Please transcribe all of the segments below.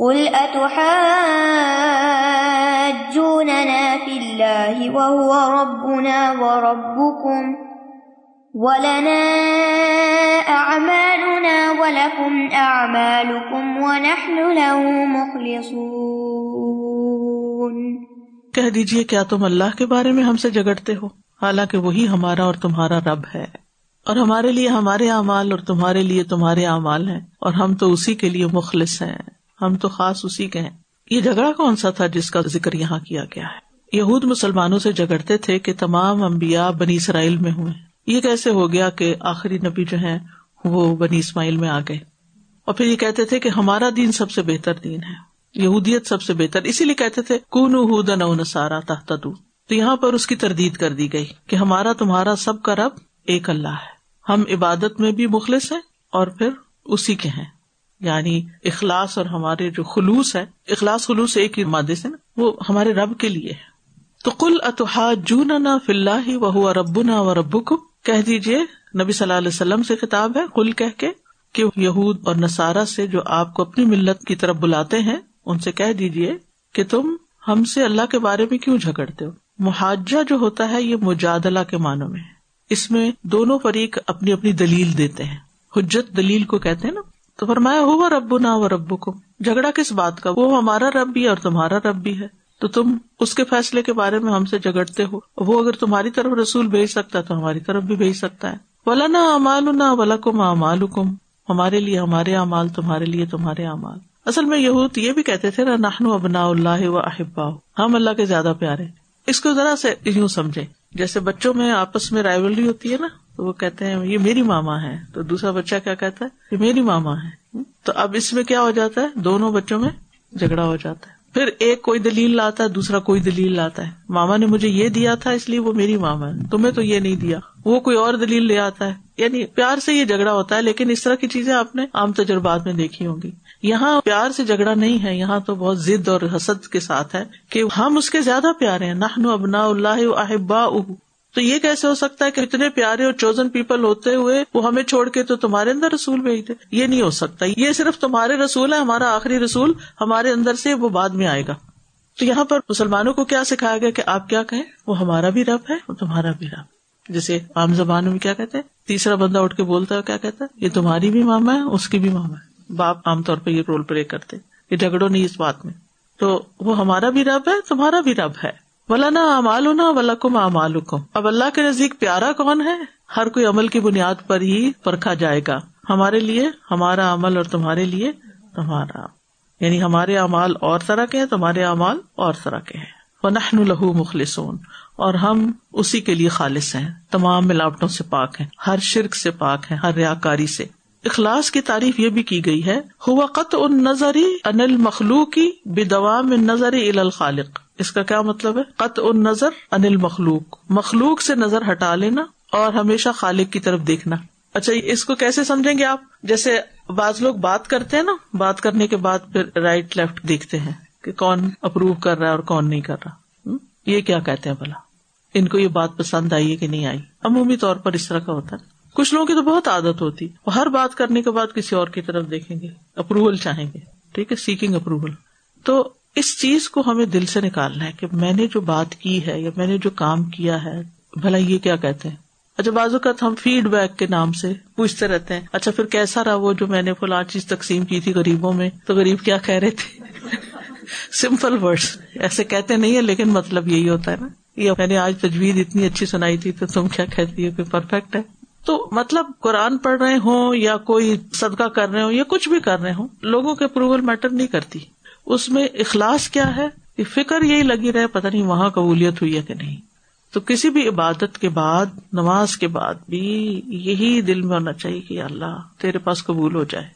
قل اتحاجوننا في الله وهو ربنا وربكم ولنا اعمالنا ولكم اعمالكم ونحن له مخلصون. کہہ دیجئے کیا تم اللہ کے بارے میں ہم سے جھگڑتے ہو حالانکہ وہی ہمارا اور تمہارا رب ہے، اور ہمارے لیے ہمارے اعمال اور تمہارے لیے تمہارے اعمال ہیں، اور ہم تو اسی کے لیے مخلص ہیں، ہم تو خاص اسی کے ہیں. یہ جھگڑا کون سا تھا جس کا ذکر یہاں کیا گیا ہے؟ یہود مسلمانوں سے جھگڑتے تھے کہ تمام انبیاء بنی اسرائیل میں ہوئے، یہ کیسے ہو گیا کہ آخری نبی جو ہیں وہ بنی اسماعیل میں آ گئے. اور پھر یہ کہتے تھے کہ ہمارا دین سب سے بہتر دین ہے، یہودیت سب سے بہتر، اسی لیے کہتے تھے کونو ہودن او نصارا تہتدوا. تو یہاں پر اس کی تردید کر دی گئی کہ ہمارا تمہارا سب کا رب ایک اللہ ہے، ہم عبادت میں بھی مخلص ہیں اور پھر اسی کے ہیں، یعنی اخلاص اور ہمارے جو خلوص ہے، اخلاص خلوص ایک ہی مادے سے نا، وہ ہمارے رب کے لیے ہے. تو قل اتحاجوننا فی اللہ وہو ربنا وربکم، کہہ دیجئے نبی صلی اللہ علیہ وسلم سے خطاب ہے، قل کہہ کے کہ یہود اور نصارہ سے جو آپ کو اپنی ملت کی طرف بلاتے ہیں ان سے کہہ دیجئے کہ تم ہم سے اللہ کے بارے میں کیوں جھگڑتے ہو. محاجہ جو ہوتا ہے یہ مجادلہ کے معنوں میں ہے، اس میں دونوں فریق اپنی اپنی دلیل دیتے ہیں، حجت دلیل کو کہتے ہیں نا. تو فرمایا ہوا ربنا و ربکم، جھگڑا کس بات کا؟ وہ ہمارا رب بھی ہے اور تمہارا رب بھی ہے، تو تم اس کے فیصلے کے بارے میں ہم سے جھگڑتے ہو. وہ اگر تمہاری طرف رسول بھیج سکتا ہے تو ہماری طرف بھی بھیج سکتا ہے. ولنا اعمالنا ولکم اعمالکم، ہمارے لیے ہمارے اعمال تمہارے لیے تمہارے اعمال. اصل میں یہود یہ بھی کہتے تھے نا، نحن ابناء اللہ و احباؤہ، ہم اللہ کے زیادہ پیارے. اس کو ذرا سے یوں سمجھے جیسے بچوں میں آپس میں رائیولری ہوتی ہے نا، تو وہ کہتے ہیں یہ میری ماما ہے، تو دوسرا بچہ کیا کہتا ہے، یہ میری ماما ہے. تو اب اس میں کیا ہو جاتا ہے، دونوں بچوں میں جھگڑا ہو جاتا ہے. پھر ایک کوئی دلیل لاتا ہے، دوسرا کوئی دلیل لاتا ہے، ماما نے مجھے یہ دیا تھا اس لیے وہ میری ماما ہے، تمہیں تو یہ نہیں دیا. وہ کوئی اور دلیل لے آتا ہے، یعنی پیار سے یہ جھگڑا ہوتا ہے. لیکن اس طرح کی چیزیں آپ نے عام تجربات میں دیکھی ہوں گی. یہاں پیار سے جھگڑا نہیں ہے، یہاں تو بہت ضد اور حسد کے ساتھ ہے کہ ہم اس کے زیادہ پیارے ہیں، نحن ابناء اللہ واحباؤہ. تو یہ کیسے ہو سکتا ہے کہ اتنے پیارے اور چوزن پیپل ہوتے ہوئے وہ ہمیں چھوڑ کے تو تمہارے اندر رسول بھیج دے، یہ نہیں ہو سکتا. یہ صرف تمہارے رسول ہے، ہمارا آخری رسول ہمارے اندر سے وہ بعد میں آئے گا. تو یہاں پر مسلمانوں کو کیا سکھایا گیا کہ آپ کیا کہیں، وہ ہمارا بھی رب ہے اور تمہارا بھی رب. جیسے عام زبان میں کیا کہتے ہیں، تیسرا بندہ اٹھ کے بولتا ہے کیا کہتا ہے، یہ تمہاری بھی ماما ہے اس کی بھی ماما ہے. باپ عام طور پر یہ رول پلے کرتے، یہ جھگڑو نہیں اس بات میں. تو وہ ہمارا بھی رب ہے تمہارا بھی رب ہے. وَلَنَا أَعْمَالُنَا وَلَكُمْ أَعْمَالُكُمْ، اب اللہ کے نزدیک پیارا کون ہے، ہر کوئی عمل کی بنیاد پر ہی پرکھا جائے گا. ہمارے لیے ہمارا عمل اور تمہارے لیے تمہارا، یعنی ہمارے اعمال اور طرح کے ہیں تمہارے اعمال اور طرح کے ہیں. وَنَحْنُ لَهُ مُخْلِصُونَ، اور ہم اسی کے لیے خالص ہیں، تمام ملاوٹوں سے پاک ہیں، ہر شرک سے پاک ہیں، ہر ریاکاری سے. اخلاص کی تعریف یہ بھی کی گئی ہے، ہوا قطع النظر عن المخلوق بدوام النظر الى الخالق. اس کا کیا مطلب ہے؟ قطع النظر عن المخلوق، مخلوق سے نظر ہٹا لینا اور ہمیشہ خالق کی طرف دیکھنا. اچھا اس کو کیسے سمجھیں گے آپ؟ جیسے بعض لوگ بات کرتے ہیں نا، بات کرنے کے بعد پھر رائٹ لیفٹ دیکھتے ہیں کہ کون اپروو کر رہا ہے اور کون نہیں کر رہا. یہ کیا کہتے ہیں بھلا، ان کو یہ بات پسند آئی ہے کہ نہیں آئی. عمومی طور پر اس طرح کا ہوتا ہے. کچھ لوگوں کی تو بہت عادت ہوتی، وہ ہر بات کرنے کے بعد کسی اور کی طرف دیکھیں گے، اپروول چاہیں گے. ٹھیک ہے، سیکنگ اپروول. تو اس چیز کو ہمیں دل سے نکالنا ہے کہ میں نے جو بات کی ہے یا میں نے جو کام کیا ہے بھلا یہ کیا کہتے ہیں. اچھا بعض اوقات ہم فیڈ بیک کے نام سے پوچھتے رہتے ہیں، اچھا پھر کیسا رہا وہ جو میں نے فلاں چیز تقسیم کی تھی غریبوں میں، تو غریب کیا کہہ رہے تھے. سمپل ورڈز ایسے کہتے نہیں ہے، لیکن مطلب یہی ہوتا ہے نا، یہ میں نے آج تجوید اتنی اچھی سنائی تھی تو تم کیا کہتی ہو کہ پرفیکٹ ہے. تو مطلب قرآن پڑھ رہے ہوں یا کوئی صدقہ کر رہے ہوں یا کچھ بھی کر رہے ہوں، لوگوں کے اپروول میٹر نہیں کرتی. اس میں اخلاص کیا ہے، یہ فکر یہی لگی رہے پتہ نہیں وہاں قبولیت ہوئی ہے کہ نہیں. تو کسی بھی عبادت کے بعد، نماز کے بعد بھی یہی دل میں ہونا چاہیے کہ اللہ تیرے پاس قبول ہو جائے.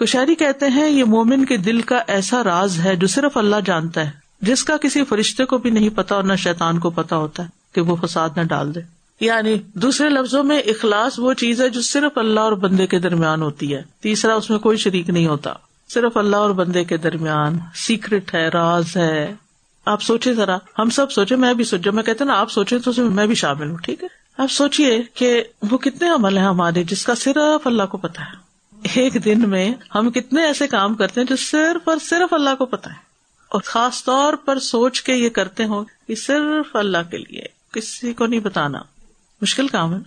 کشاری کہتے ہیں یہ مومن کے دل کا ایسا راز ہے جو صرف اللہ جانتا ہے، جس کا کسی فرشتے کو بھی نہیں پتا اور نہ شیطان کو پتا ہوتا ہے کہ وہ فساد نہ ڈال دے. یعنی دوسرے لفظوں میں اخلاص وہ چیز ہے جو صرف اللہ اور بندے کے درمیان ہوتی ہے، تیسرا اس میں کوئی شریک نہیں ہوتا، صرف اللہ اور بندے کے درمیان سیکرٹ ہے، راز ہے. آپ سوچیں ذرا، ہم سب سوچیں، میں بھی سوچوں، میں کہتے ہیں نا آپ سوچیں تو میں بھی شامل ہوں. ٹھیک ہے، آپ سوچئے کہ وہ کتنے عمل ہیں ہمارے جس کا صرف اللہ کو پتا ہے، ایک دن میں ہم کتنے ایسے کام کرتے ہیں جو صرف اور صرف اللہ کو پتہ ہے، اور خاص طور پر سوچ کے یہ کرتے ہوں کہ صرف اللہ کے لیے، کسی کو نہیں بتانا. مشکل کام ہے،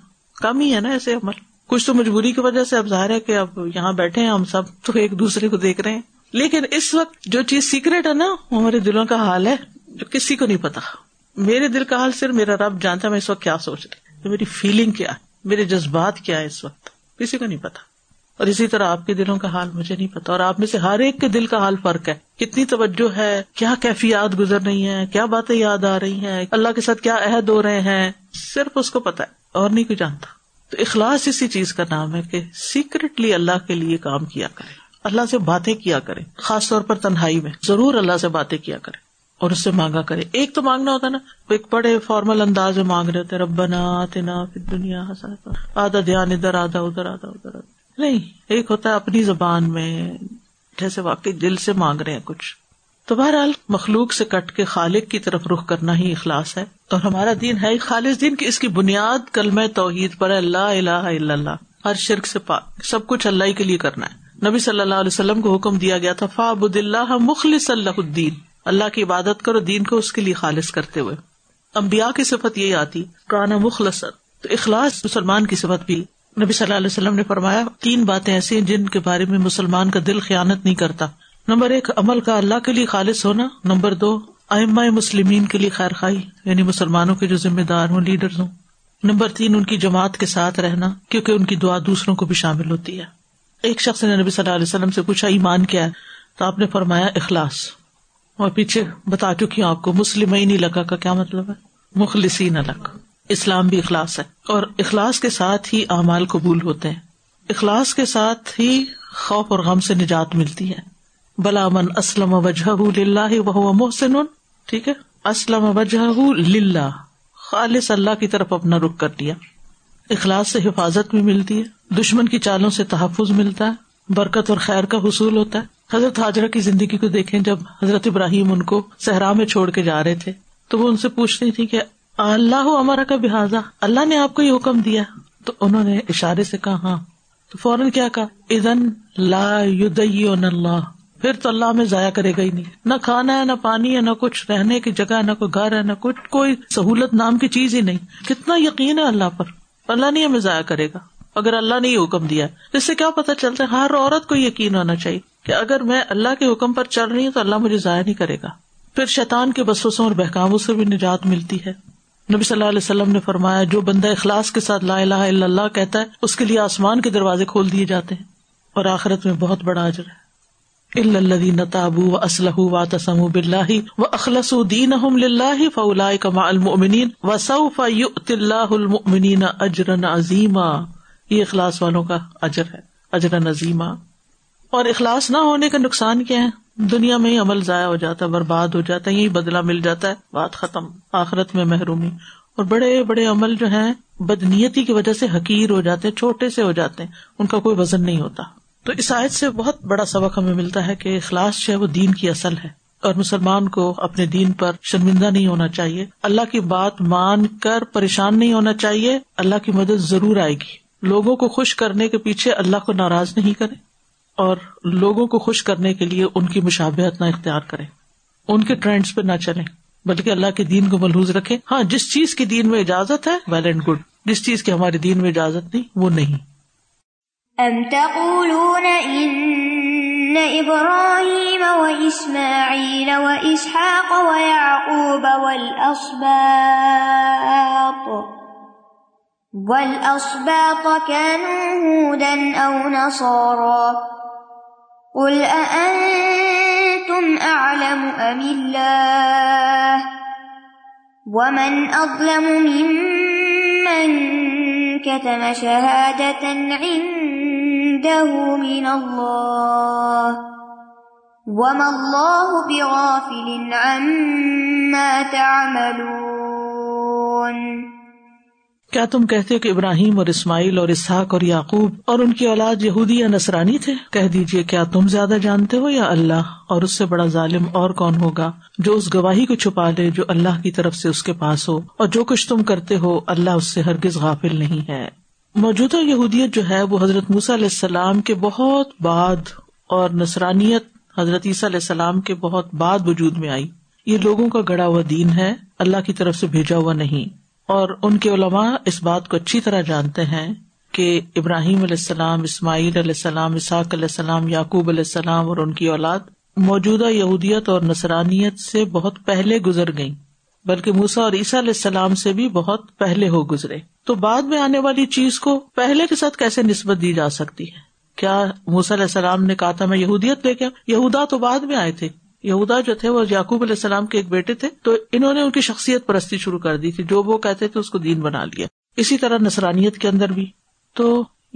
کم ہی ہے نا ایسے عمل. کچھ تو مجبوری کی وجہ سے، اب ظاہر ہے کہ اب یہاں بیٹھے ہیں ہم سب تو ایک دوسرے کو دیکھ رہے ہیں، لیکن اس وقت جو چیز سیکرٹ ہے نا، ہمارے دلوں کا حال ہے جو کسی کو نہیں پتا. میرے دل کا حال صرف میرا رب جانتا ہے، میں اس وقت کیا سوچ رہی ہوں، میری فیلنگ کیا ہے، میرے جذبات کیا ہے اس وقت، کسی کو نہیں پتا. اور اسی طرح آپ کے دلوں کا حال مجھے نہیں پتا، اور آپ میں سے ہر ایک کے دل کا حال فرق ہے، کتنی توجہ ہے، کیا کیفیات گزر رہی ہیں، کیا باتیں یاد آ رہی ہیں، اللہ کے ساتھ کیا عہد ہو رہے ہیں، صرف اس کو پتا ہے اور نہیں کوئی جانتا. تو اخلاص اسی چیز کا نام ہے کہ سیکرٹلی اللہ کے لیے کام کیا کریں، اللہ سے باتیں کیا کریں، خاص طور پر تنہائی میں ضرور اللہ سے باتیں کیا کریں اور اس سے مانگا کریں. ایک تو مانگنا ہوتا نا، ایک بڑے فارمل انداز میں مانگ رہے ہوتے، ربنا آتنا فی الدنیا حسنۃ، آدھا دھیان ادھر آدھا ادھر آدھا ادھر. نہیں، ایک ہوتا ہے اپنی زبان میں جیسے واقعی دل سے مانگ رہے ہیں کچھ. تو بہرحال مخلوق سے کٹ کے خالق کی طرف رخ کرنا ہی اخلاص ہے، اور ہمارا دین ہے خالص دین، کہ اس کی بنیاد کلمہ توحید پر، لا الہ الا اللہ، ہر شرک سے پاک، سب کچھ اللہ کے لیے کرنا ہے. نبی صلی اللہ علیہ وسلم کو حکم دیا گیا تھا، فاعبد اللہ مخلصا لہ الدین، اللہ کی عبادت کرو دین کو اس کے لیے خالص کرتے ہوئے. انبیاء کی صفت یہی آتی، کان مخلصا. تو اخلاص مسلمان کی صفت بھی. نبی صلی اللہ علیہ وسلم نے فرمایا تین باتیں ایسی ہیں جن کے بارے میں مسلمان کا دل خیانت نہیں کرتا. نمبر 1، عمل کا اللہ کے لیے خالص ہونا. نمبر 2، ائمہ مسلمین کے لیے خیر خواہی، یعنی مسلمانوں کے جو ذمہ دار ہوں، لیڈرز ہوں. نمبر 3، ان کی جماعت کے ساتھ رہنا، کیونکہ ان کی دعا دوسروں کو بھی شامل ہوتی ہے. ایک شخص نے نبی صلی اللہ علیہ وسلم سے پوچھا ایمان کیا ہے، تو آپ نے فرمایا اخلاص. اور پیچھے بتا چکی ہوں آپ کو مسلمین لکا کا کیا مطلب ہے، مخلصین لک. اسلام بھی اخلاص ہے، اور اخلاص کے ساتھ ہی اعمال قبول ہوتے ہیں، اخلاص کے ساتھ ہی خوف اور غم سے نجات ملتی ہے. بلا من اسلم وجهه لله وهو محسن، ٹھیک ہے، اسلم وجهه لله، خالص اللہ کی طرف اپنا رخ کر دیا. اخلاص سے حفاظت بھی ملتی ہے، دشمن کی چالوں سے تحفظ ملتا ہے، برکت اور خیر کا حصول ہوتا ہے. حضرت ہاجرہ کی زندگی کو دیکھیں، جب حضرت ابراہیم ان کو صحرا میں چھوڑ کے جا رہے تھے تو وہ ان سے پوچھتی تھی کہ اللہ ہمارا کا بحاظہ، اللہ نے آپ کو یہ حکم دیا، تو انہوں نے اشارے سے کہا ہاں. تو فوراً کیا کہا، اذن لا یدین اللہ، پھر تو اللہ میں ضائع کرے گا ہی نہیں، نہ کھانا ہے نہ پانی ہے نہ کچھ رہنے کی جگہ، نہ کوئی گھر ہے نہ کچھ، کوئی سہولت نام کی چیز ہی نہیں. کتنا یقین ہے اللہ پر، اللہ نہیں ہمیں ضائع کرے گا اگر اللہ نے یہ حکم دیا. اس سے کیا پتہ چلتا ہے، ہر عورت کو یقین ہونا چاہیے کہ اگر میں اللہ کے حکم پر چل رہی ہوں تو اللہ مجھے ضائع نہیں کرے گا. پھر شیطان کے وسوسوں اور بہکاووں سے بھی نجات ملتی ہے. نبی صلی اللہ علیہ وسلم نے فرمایا جو بندہ اخلاص کے ساتھ لا الہ الا اللہ کہتا ہے اس کے لیے آسمان کے دروازے کھول دیے جاتے ہیں اور آخرت میں بہت بڑا اجر ہے. الا الذین تابوا واصلحوا واعتصموا باللہ واخلصوا دینہم للہ فاولئک مع المؤمنین وسوف یؤتی اللہ المؤمنین اجرا عظیما. یہ اخلاص والوں کا اجر ہے، اجرا عظیما. اور اخلاص نہ ہونے کا نقصان کیا ہے، دنیا میں ہی عمل ضائع ہو جاتا ہے، برباد ہو جاتا ہے، یہی بدلہ مل جاتا ہے، بات ختم، آخرت میں محرومی. اور بڑے بڑے عمل جو ہیں بدنیتی کی وجہ سے حقیر ہو جاتے ہیں، چھوٹے سے ہو جاتے ہیں، ان کا کوئی وزن نہیں ہوتا. تو اس آیت سے بہت بڑا سبق ہمیں ملتا ہے کہ اخلاص جو ہے وہ دین کی اصل ہے، اور مسلمان کو اپنے دین پر شرمندہ نہیں ہونا چاہیے، اللہ کی بات مان کر پریشان نہیں ہونا چاہیے. اللہ کی مدد ضرور آئے گی. لوگوں کو خوش کرنے کے پیچھے اللہ کو ناراض نہیں کرے، اور لوگوں کو خوش کرنے کے لیے ان کی مشابہت نہ اختیار کریں، ان کے ٹرینڈز پہ نہ چلیں، بلکہ اللہ کے دین کو ملحوظ رکھیں. ہاں، جس چیز کی دین میں اجازت ہے ویل اینڈ گڈ، جس چیز کی ہمارے دین میں اجازت نہیں وہ نہیں. ام تقولون ان ابراہیم واسماعیل واسحاق ویعقوب والاسباط كانوا هودا او نصارا قل أأنتم أعلم أم الله ومن أظلم ممن كتم شهادة عنده من الله وما الله بغافل عما تعملون. کیا تم کہتے ہو کہ ابراہیم اور اسماعیل اور اسحاق اور یعقوب اور ان کی اولاد یہودی یا نصرانی تھے؟ کہہ دیجئے کیا تم زیادہ جانتے ہو یا اللہ؟ اور اس سے بڑا ظالم اور کون ہوگا جو اس گواہی کو چھپا لے جو اللہ کی طرف سے اس کے پاس ہو، اور جو کچھ تم کرتے ہو اللہ اس سے ہرگز غافل نہیں ہے. موجودہ یہودیت جو ہے وہ حضرت موسیٰ علیہ السلام کے بہت بعد اور نصرانیت حضرت عیسیٰ علیہ السلام کے بہت بعد وجود میں آئی. یہ لوگوں کا گڑا ہوا دین ہے، اللہ کی طرف سے بھیجا ہوا نہیں. اور ان کے علماء اس بات کو اچھی طرح جانتے ہیں کہ ابراہیم علیہ السلام، اسماعیل علیہ السلام، اسحاق علیہ السلام، یعقوب علیہ السلام اور ان کی اولاد موجودہ یہودیت اور نصرانیت سے بہت پہلے گزر گئیں، بلکہ موسیٰ اور عیسیٰ علیہ السلام سے بھی بہت پہلے ہو گزرے. تو بعد میں آنے والی چیز کو پہلے کے ساتھ کیسے نسبت دی جا سکتی ہے؟ کیا موسیٰ علیہ السلام نے کہا تھا میں یہودیت لے کے آؤں؟ یہودا تو بعد میں آئے تھے. یہودا جو تھے وہ یعقوب علیہ السلام کے ایک بیٹے تھے، تو انہوں نے ان کی شخصیت پرستی شروع کر دی تھی، جو وہ کہتے تھے اس کو دین بنا لیا. اسی طرح نصرانیت کے اندر بھی. تو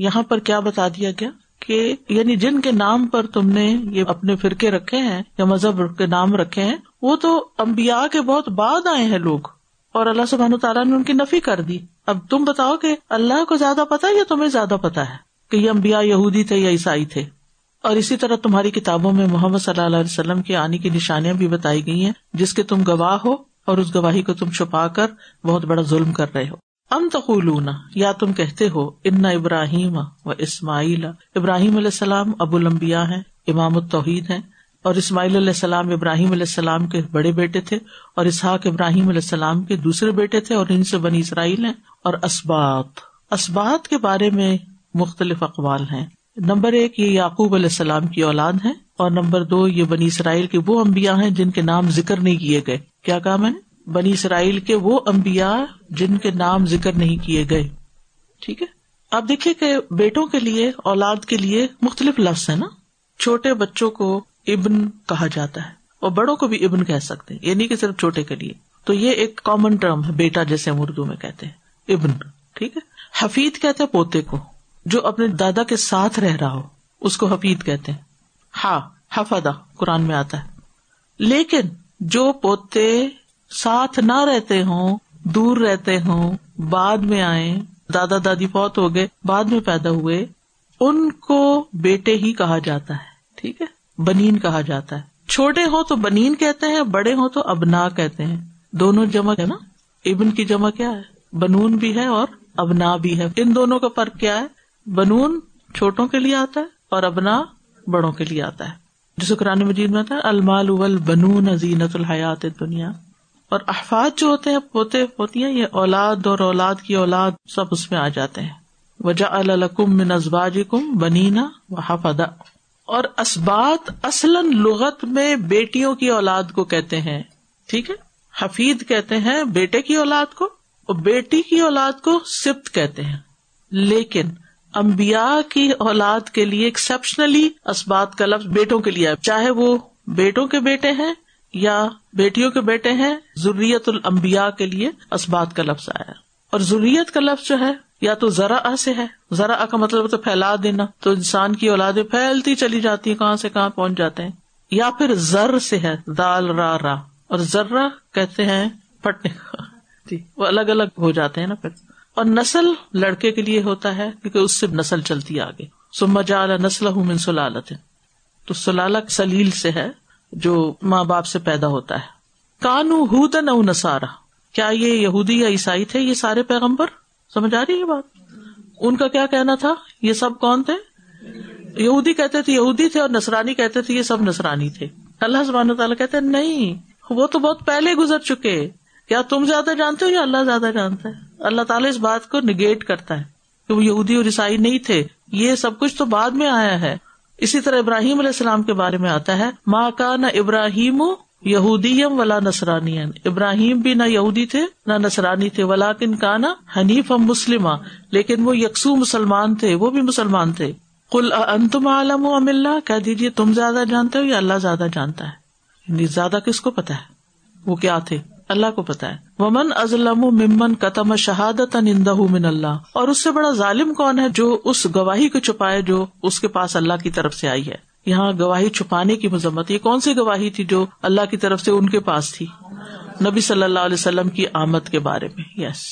یہاں پر کیا بتا دیا گیا کہ یعنی جن کے نام پر تم نے یہ اپنے فرقے رکھے ہیں یا مذہب کے نام رکھے ہیں، وہ تو انبیاء کے بہت بعد آئے ہیں لوگ، اور اللہ سبحانہ تعالیٰ نے ان کی نفی کر دی. اب تم بتاؤ کہ اللہ کو زیادہ پتا ہے یا تمہیں زیادہ پتا ہے کہ یہ انبیاء یہودی تھے یا عیسائی تھے؟ اور اسی طرح تمہاری کتابوں میں محمد صلی اللہ علیہ وسلم کے آنے کی نشانیاں بھی بتائی گئی ہیں جس کے تم گواہ ہو، اور اس گواہی کو تم چھپا کر بہت بڑا ظلم کر رہے ہو. ام تقولون، یا تم کہتے ہو، ان ابراہیم و اسماعیل، ابراہیم علیہ السلام ابو الانبیاء ہیں، امام التوحید ہیں، اور اسماعیل علیہ السلام ابراہیم علیہ السلام کے بڑے بیٹے تھے، اور اسحاق ابراہیم علیہ السلام کے دوسرے بیٹے تھے، اور ان سے بنی اسرائیل ہیں. اور اسباط کے بارے میں مختلف اقوال ہیں. نمبر 1 یہ یعقوب علیہ السلام کی اولاد ہیں، اور نمبر 2 یہ بنی اسرائیل کے وہ انبیاء ہیں جن کے نام ذکر نہیں کیے گئے. کیا کہا میں نے؟ بنی اسرائیل کے وہ انبیاء جن کے نام ذکر نہیں کیے گئے. ٹھیک ہے، آپ دیکھیے کہ بیٹوں کے لیے، اولاد کے لیے مختلف لفظ ہیں نا. چھوٹے بچوں کو ابن کہا جاتا ہے، اور بڑوں کو بھی ابن کہہ سکتے ہیں، یہ نہیں کہ صرف چھوٹے کے لیے. تو یہ ایک کامن ٹرم ہے، بیٹا جیسے ہم اردو میں کہتے ہیں ابن. ٹھیک ہے، حفید کہتے ہیں پوتے کو جو اپنے دادا کے ساتھ رہ رہا ہو، اس کو حفید کہتے ہیں. ہاں، حفدا قرآن میں آتا ہے. لیکن جو پوتے ساتھ نہ رہتے ہوں، دور رہتے ہوں، بعد میں آئے، دادا دادی فوت ہو گئے، بعد میں پیدا ہوئے، ان کو بیٹے ہی کہا جاتا ہے. ٹھیک ہے، بنین کہا جاتا ہے. چھوٹے ہوں تو بنین کہتے ہیں، بڑے ہوں تو ابنا کہتے ہیں. دونوں جمع ہے نا، ابن کی جمع کیا ہے؟ بنون بھی ہے اور ابنا بھی ہے. ان دونوں کا فرق کیا ہے؟ بنون چھوٹوں کے لیے آتا ہے اور ابنا بڑوں کے لیے آتا ہے، جسے قرآن مجید میں آتا ہے المال والبنون زینت الحیات الدنیا. اور احفاد جو ہوتے ہیں، پوتے پوتیاں، یہ اولاد اور اولاد کی اولاد سب اس میں آ جاتے ہیں. وجعل لکم من ازواجکم بنینا وحفدا. اور اسبات اصلاً لغت میں بیٹیوں کی اولاد کو کہتے ہیں. ٹھیک ہے، حفید کہتے ہیں بیٹے کی اولاد کو، اور بیٹی کی اولاد کو سبت کہتے ہیں. لیکن انبیاء کی اولاد کے لیے ایکسپشنلی اسبات کا لفظ بیٹوں کے لیے، چاہے وہ بیٹوں کے بیٹے ہیں یا بیٹیوں کے بیٹے ہیں، ذریت الانبیاء کے لیے اسبات کا لفظ آیا. اور ذریت کا لفظ جو ہے یا تو ذرا سے ہے، ذرا کا مطلب تو پھیلا دینا، تو انسان کی اولادیں پھیلتی چلی جاتی ہیں، کہاں سے کہاں پہنچ جاتے ہیں. یا پھر زر سے ہے، دال را را، اور ذرا کہتے ہیں پھٹنے کا، وہ الگ الگ ہو جاتے ہیں نا. پھر اور نسل لڑکے کے لیے ہوتا ہے کیونکہ اس سے نسل چلتی ہے آگے. ثم جعل نسلہ من سلالۃ، تو سلالہ سلیل سے ہے جو ماں باپ سے پیدا ہوتا ہے. کانوا ہوداً او نصارا، کیا یہ یہودی یا عیسائی تھے یہ سارے پیغمبر؟ سمجھ آ رہی ہے بات؟ ان کا کیا کہنا تھا؟ یہ سب کون تھے؟ یہودی کہتے تھے یہودی تھے، اور نصرانی کہتے تھے یہ سب نصرانی تھے. اللہ سبحانہ تعالیٰ کہتے ہیں نہیں، وہ تو بہت پہلے گزر چکے. یا تم زیادہ جانتے ہو یا اللہ زیادہ جانتا ہے. اللہ تعالیٰ اس بات کو نگیٹ کرتا ہے کہ وہ یہودی اور عیسائی نہیں تھے، یہ سب کچھ تو بعد میں آیا ہے. اسی طرح ابراہیم علیہ السلام کے بارے میں آتا ہے ما کان ابراہیم یہودیم ولا نصرانیین، ابراہیم بھی نہ یہودی تھے نہ نصرانی تھے. ولیکن کان حنیفا مسلما، لیکن وہ یکسو مسلمان تھے، وہ بھی مسلمان تھے. قل انتم اعلم ام اللہ، کہہ دیجیے تم زیادہ جانتے ہو یا اللہ زیادہ جانتا ہے. یعنی زیادہ کس کو پتا ہے وہ کیا تھے؟ اللہ کو پتا ہے. ومن اظلم ممن کتم شہادۃ عندہ من اللہ، اور اس سے بڑا ظالم کون ہے جو اس گواہی کو چھپائے جو اس کے پاس اللہ کی طرف سے آئی ہے. یہاں گواہی چھپانے کی مذمت. یہ کون سی گواہی تھی جو اللہ کی طرف سے ان کے پاس تھی؟ نبی صلی اللہ علیہ وسلم کی آمد کے بارے میں. یس،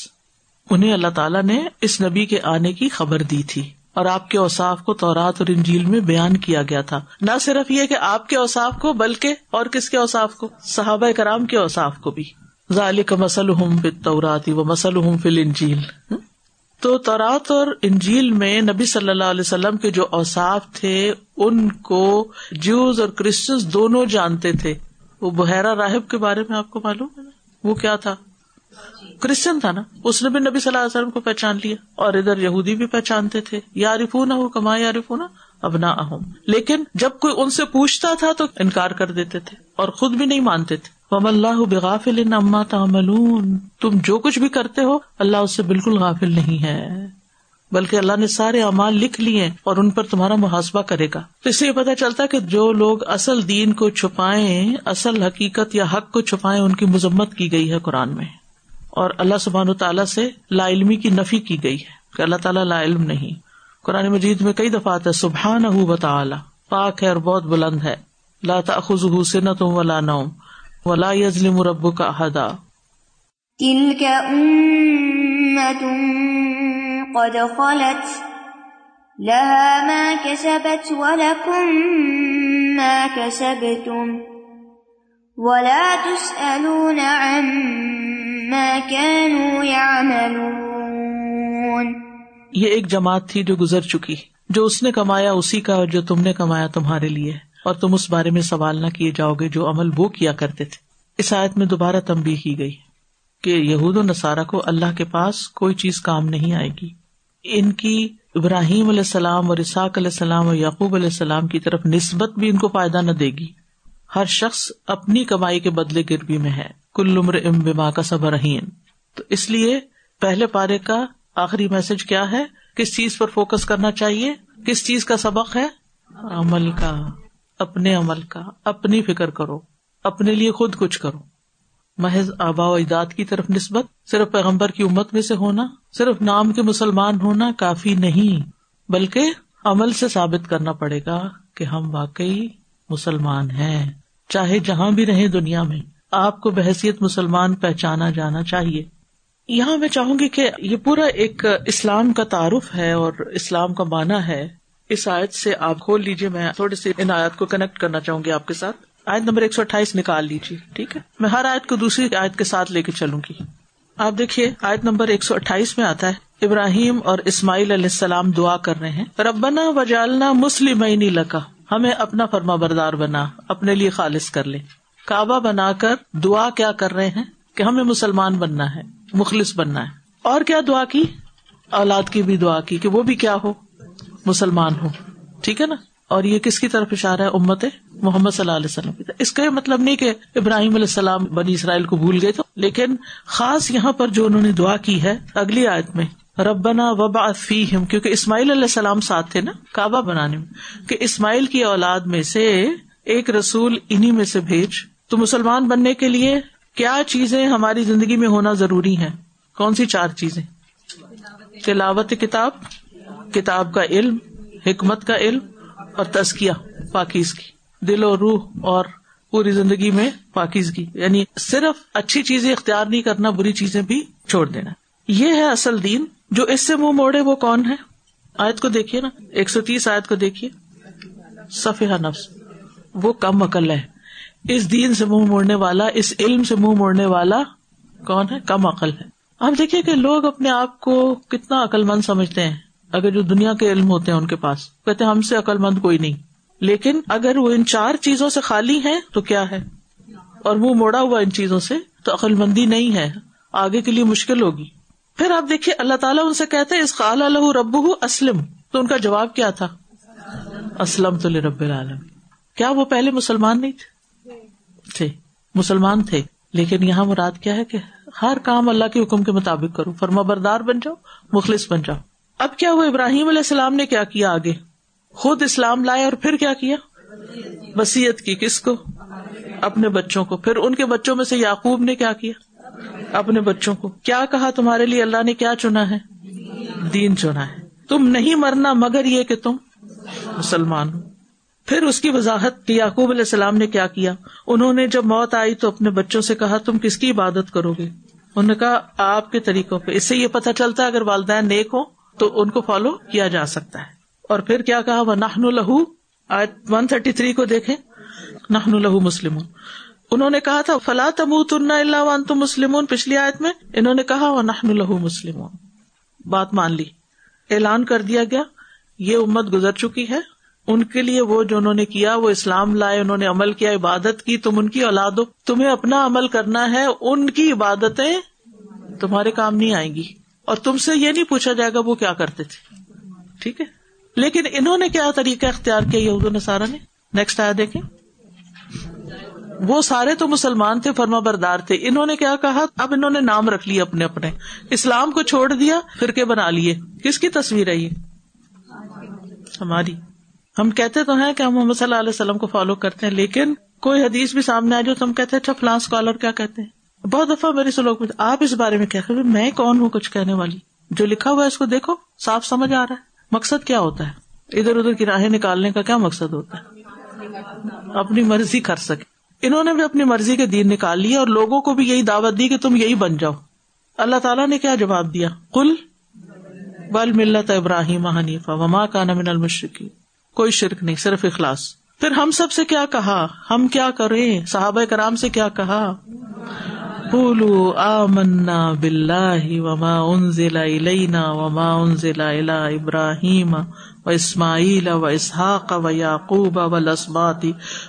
انہیں اللہ تعالیٰ نے اس نبی کے آنے کی خبر دی تھی، اور آپ کے اوصاف کو تورات اور انجیل میں بیان کیا گیا تھا. نہ صرف یہ کہ آپ کے اوصاف کو، بلکہ اور کس کے اوصاف کو؟ صحابہ کرام کے اوصاف کو بھی. ذالک مثلہم فی التوراۃ و مثلہم فی الانجیل. تو تورات اور انجیل میں نبی صلی اللہ علیہ وسلم کے جو اوصاف تھے ان کو جیوز اور کرسچنز دونوں جانتے تھے. وہ بحیرہ راہب کے بارے میں آپ کو معلوم ہے نا, وہ کیا تھا؟ کرسچن تھا نا, اس نے بھی نبی صلی اللہ علیہ وسلم کو پہچان لیا, اور ادھر یہودی بھی پہچانتے تھے, یعرفونہ کما یعرفون ابناءہم, لیکن جب کوئی ان سے پوچھتا تھا تو انکار کر دیتے تھے اور خود بھی نہیں مانتے تھے. وَمَا اللَّهُ بِغَافِلٍ عَمَّا تَعْمَلُونَ, تم جو کچھ بھی کرتے ہو اللہ اس سے بالکل غافل نہیں ہے, بلکہ اللہ نے سارے اعمال لکھ لیے اور ان پر تمہارا محاسبہ کرے گا. تو اس سے یہ پتہ چلتا کہ جو لوگ اصل دین کو چھپائیں, اصل حقیقت یا حق کو چھپائیں, ان کی مذمت کی گئی ہے قرآن میں, اور اللہ سبحانہ و تعالیٰ سے لا علمی کی نفی کی گئی ہے کہ اللہ تعالیٰ لا علم نہیں. قرآن مجید میں کئی دفعات ہے سبحانہ و تعالیٰ, پاک ہے اور بہت بلند ہے, لا تأخذہ سنۃ ولا نوم ولا یظلم ربک احدا. تلک امۃ قد خلت لها ما کسبت ولکم ما کسبتم ولا تسألون عما كانوا يعملون. یہ ایک جماعت تھی جو گزر چکی, جو اس نے کمایا اسی کا, اور جو تم نے کمایا تمہارے لیے, اور تم اس بارے میں سوال نہ کیے جاؤ گے جو عمل وہ کیا کرتے تھے. اس آیت میں دوبارہ تنبیہ کی گئی کہ یہود و نصارہ کو اللہ کے پاس کوئی چیز کام نہیں آئے گی. ان کی ابراہیم علیہ السلام اور اسحاق علیہ السلام اور یعقوب علیہ السلام کی طرف نسبت بھی ان کو فائدہ نہ دے گی. ہر شخص اپنی کمائی کے بدلے گروی میں ہے, کل امرئ بما کسب رہین. تو اس لیے پہلے پارے کا آخری میسج کیا ہے؟ کس چیز پر فوکس کرنا چاہیے؟ کس چیز کا سبق ہے؟ عمل کا, اپنے عمل کا, اپنی فکر کرو, اپنے لیے خود کچھ کرو. محض آبا و اجداد کی طرف نسبت, صرف پیغمبر کی امت میں سے ہونا, صرف نام کے مسلمان ہونا کافی نہیں, بلکہ عمل سے ثابت کرنا پڑے گا کہ ہم واقعی مسلمان ہیں, چاہے جہاں بھی رہیں دنیا میں. آپ کو بحیثیت مسلمان پہچانا جانا چاہیے. یہاں میں چاہوں گی کہ یہ پورا ایک اسلام کا تعارف ہے اور اسلام کا معنی ہے. اس آیت سے آپ کھول لیجیے, میں تھوڑے سے ان آیات کو کنیکٹ کرنا چاہوں گی آپ کے ساتھ. آیت نمبر 128 نکال لیجیے, ٹھیک ہے؟ میں ہر آیت کو دوسری آیت کے ساتھ لے کے چلوں گی. آپ دیکھیے آیت نمبر 128 میں آتا ہے ابراہیم اور اسماعیل علیہ السلام دعا کر رہے ہیں, ربنا وجعلنا مسلمین لک, ہمیں اپنا فرما بردار بنا, اپنے لیے خالص کر لے. کعبہ بنا کر دعا کیا کر رہے ہیں کہ ہمیں مسلمان بننا ہے, مخلص بننا ہے. اور کیا دعا کی؟ اولاد کی بھی دعا کی کہ وہ بھی کیا ہو, مسلمان ہو, ٹھیک ہے نا. اور یہ کس کی طرف اشارہ ہے؟ امت محمد صلی اللہ علیہ وسلم کی. اس کا یہ مطلب نہیں کہ ابراہیم علیہ السلام بنی اسرائیل کو بھول گئے تھے, لیکن خاص یہاں پر جو انہوں نے دعا کی ہے اگلی آیت میں ربنا وبعث فیہم, کیونکہ اسماعیل علیہ السلام ساتھ تھے نا کعبہ بنانے میں, کہ اسماعیل کی اولاد میں سے ایک رسول انہی میں سے بھیج. تو مسلمان بننے کے لیے کیا چیزیں ہماری زندگی میں ہونا ضروری ہیں؟ کون سی چار چیزیں؟ تلاوت کتاب, کتاب کا علم, حکمت کا علم, اور تزکیہ, پاکیزگی, دل اور روح اور پوری زندگی میں پاکیزگی. یعنی صرف اچھی چیزیں اختیار نہیں کرنا, بری چیزیں بھی چھوڑ دینا. یہ ہے اصل دین. جو اس سے منہ موڑے وہ کون ہے؟ آیت کو دیکھیے نا, 130 آیت کو دیکھیے, صفحہ نفس, وہ کم عقل ہے. اس دین سے منہ موڑنے والا, اس علم سے منہ موڑنے والا کون ہے؟ کم عقل ہے. آپ دیکھیے کہ لوگ اپنے آپ کو کتنا عقل مند سمجھتے ہیں, اگر جو دنیا کے علم ہوتے ہیں ان کے پاس کہتے ہیں ہم سے عقل مند کوئی نہیں, لیکن اگر وہ ان چار چیزوں سے خالی ہیں تو کیا ہے, اور منہ موڑا ہوا ان چیزوں سے, تو عقل مندی نہیں ہے, آگے کے لیے مشکل ہوگی. پھر آپ دیکھیے اللہ تعالیٰ ان سے کہتے ہیں اذ قال لہ ربہ اسلم, تو ان کا جواب کیا تھا؟ اسلمت لرب العالمین. کیا وہ پہلے مسلمان نہیں تھے؟ مسلمان تھے, لیکن یہاں مراد کیا ہے کہ ہر کام اللہ کے حکم کے مطابق کرو, فرما بردار بن جاؤ, مخلص بن جاؤ. اب کیا ہوا؟ ابراہیم علیہ السلام نے کیا کیا؟ آگے خود اسلام لائے, اور پھر کیا کیا؟ وصیت کی. کس کو؟ اپنے بچوں کو. پھر ان کے بچوں میں سے یعقوب نے کیا کیا؟ اپنے بچوں کو. کیا کہا تمہارے لیے اللہ نے کیا چنا ہے؟ دین چنا ہے, تم نہیں مرنا مگر یہ کہ تم مسلمان ہو. پھر اس کی وضاحت کہ یعقوب علیہ السلام نے کیا کیا, انہوں نے جب موت آئی تو اپنے بچوں سے کہا تم کس کی عبادت کرو گے؟ انہوں نے کہا آپ کے طریقوں پہ. اس سے یہ پتہ چلتا ہے اگر والدین نیک ہوں تو ان کو فالو کیا جا سکتا ہے. اور پھر کیا کہا؟ وَنَحْنُ لَهُ, آیت 133 کو دیکھیں, نَحْنُ لَهُ مُسْلِمُونَ. انہوں نے کہا تھا فَلَا تَمُوتُنَّ إِلَّا وَأَنْتُمْ مُسْلِمُونَ, پچھلی آیت میں انہوں نے کہا وَنَحْنُ لَهُ مُسْلِمُونَ. بات مان لی، اعلان کر دیا گیا یہ امت گزر چکی ہے، ان کے لیے وہ جو انہوں نے کیا، وہ اسلام لائے، انہوں نے عمل کیا، عبادت کی، تم ان کی اولاد ہو، تمہیں اپنا عمل کرنا ہے، ان کی عبادتیں تمہارے کام نہیں آئیں گی اور تم سے یہ نہیں پوچھا جائے گا وہ کیا کرتے تھے. ٹھیک ہے، لیکن انہوں نے کیا طریقہ اختیار کیا یہود و نصارا نے؟ نیکسٹ آیا دیکھیں. وہ سارے تو مسلمان تھے، فرما بردار تھے، انہوں نے کیا کہا؟ اب انہوں نے نام رکھ لیے اپنے اپنے، اسلام کو چھوڑ دیا، فرقے بنا لیے. کس کی تصویر ہے یہ؟ ہماری. ہم کہتے تو ہیں کہ ہم محمد صلی اللہ علیہ وسلم کو فالو کرتے ہیں، لیکن کوئی حدیث بھی سامنے آ جائے تو ہم کہتے ہیں اچھا فلاں اسکالر کیا کہتے ہیں. بہت دفعہ میرے سے لوگ پوچھتے آپ اس بارے میں کیا کہتے ہیں، میں کون ہوں کچھ کہنے والی؟ جو لکھا ہوا ہے اس کو دیکھو، صاف سمجھ آ رہا ہے. مقصد کیا ہوتا ہے؟ ادھر ادھر کی راہیں نکالنے کا کیا مقصد ہوتا ہے؟ اپنی مرضی کر سکے. انہوں نے بھی اپنی مرضی کے دین نکال لیے اور لوگوں کو بھی یہی دعوت دی کہ تم یہی بن جاؤ. اللہ تعالیٰ نے کیا جواب دیا؟ قل بل ملت ابراہیم حنیفا وما کان من المشرکین، کوئی شرک نہیں، صرف اخلاص. پھر ہم سب سے کیا کہا، ہم کیا کریں؟ صحابہ کرام سے کیا کہا؟ قولوا آمنا باللہ وما انزل الینا وما انزل الی ابراہیم واسماعیل واسحاق ویعقوب والاسباط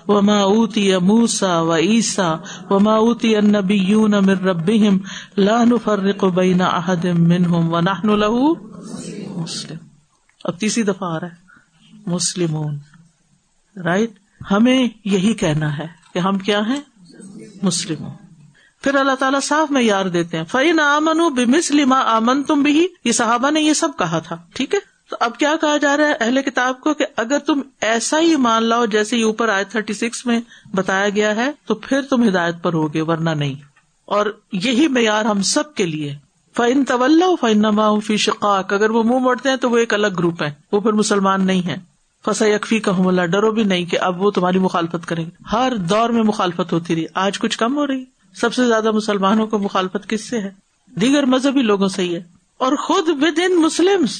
وما اوتی موسیٰ وعیسیٰ وما اوتی النبیون من ربہم لا نفرق بین احد منہم ونحن لہ مسلم. اب تیسری دفعہ آ رہا ہے مسلمون، رائٹ. ہمیں یہی کہنا ہے کہ ہم کیا ہیں، مسلمون. پھر اللہ تعالیٰ صاف معیار دیتے ہیں، فَإِنْ آمَنُوا بِمِثْلِ مَا آمَنْتُمْ بِهِ. یہ صحابہ نے یہ سب کہا تھا، ٹھیک ہے. تو اب کیا کہا جا رہا ہے اہل کتاب کو کہ اگر تم ایسا ہی مان لاؤ جیسے یہ اوپر آیت 36 میں بتایا گیا ہے تو پھر تم ہدایت پر ہوگے، ورنہ نہیں. اور یہی معیار ہم سب کے لیے. فَإِنْ تَوَلَّوْا فَإِنَّمَا هُمْ فِي شِقَاقٍ، اگر وہ منہ موڑتے ہیں تو وہ ایک الگ گروپ ہیں، وہ پھر مسلمان نہیں ہیں. فَسَيَكْفِيكَهُمُ اللَّهُ، ڈرو بھی نہیں کہ اب وہ تمہاری مخالفت کریں گے. ہر دور میں مخالفت ہوتی رہی، آج کچھ کم ہو رہی. سب سے زیادہ مسلمانوں کو مخالفت کس سے ہے؟ دیگر مذہبی لوگوں سے ہی ہے. اور خود ود ان مسلمز،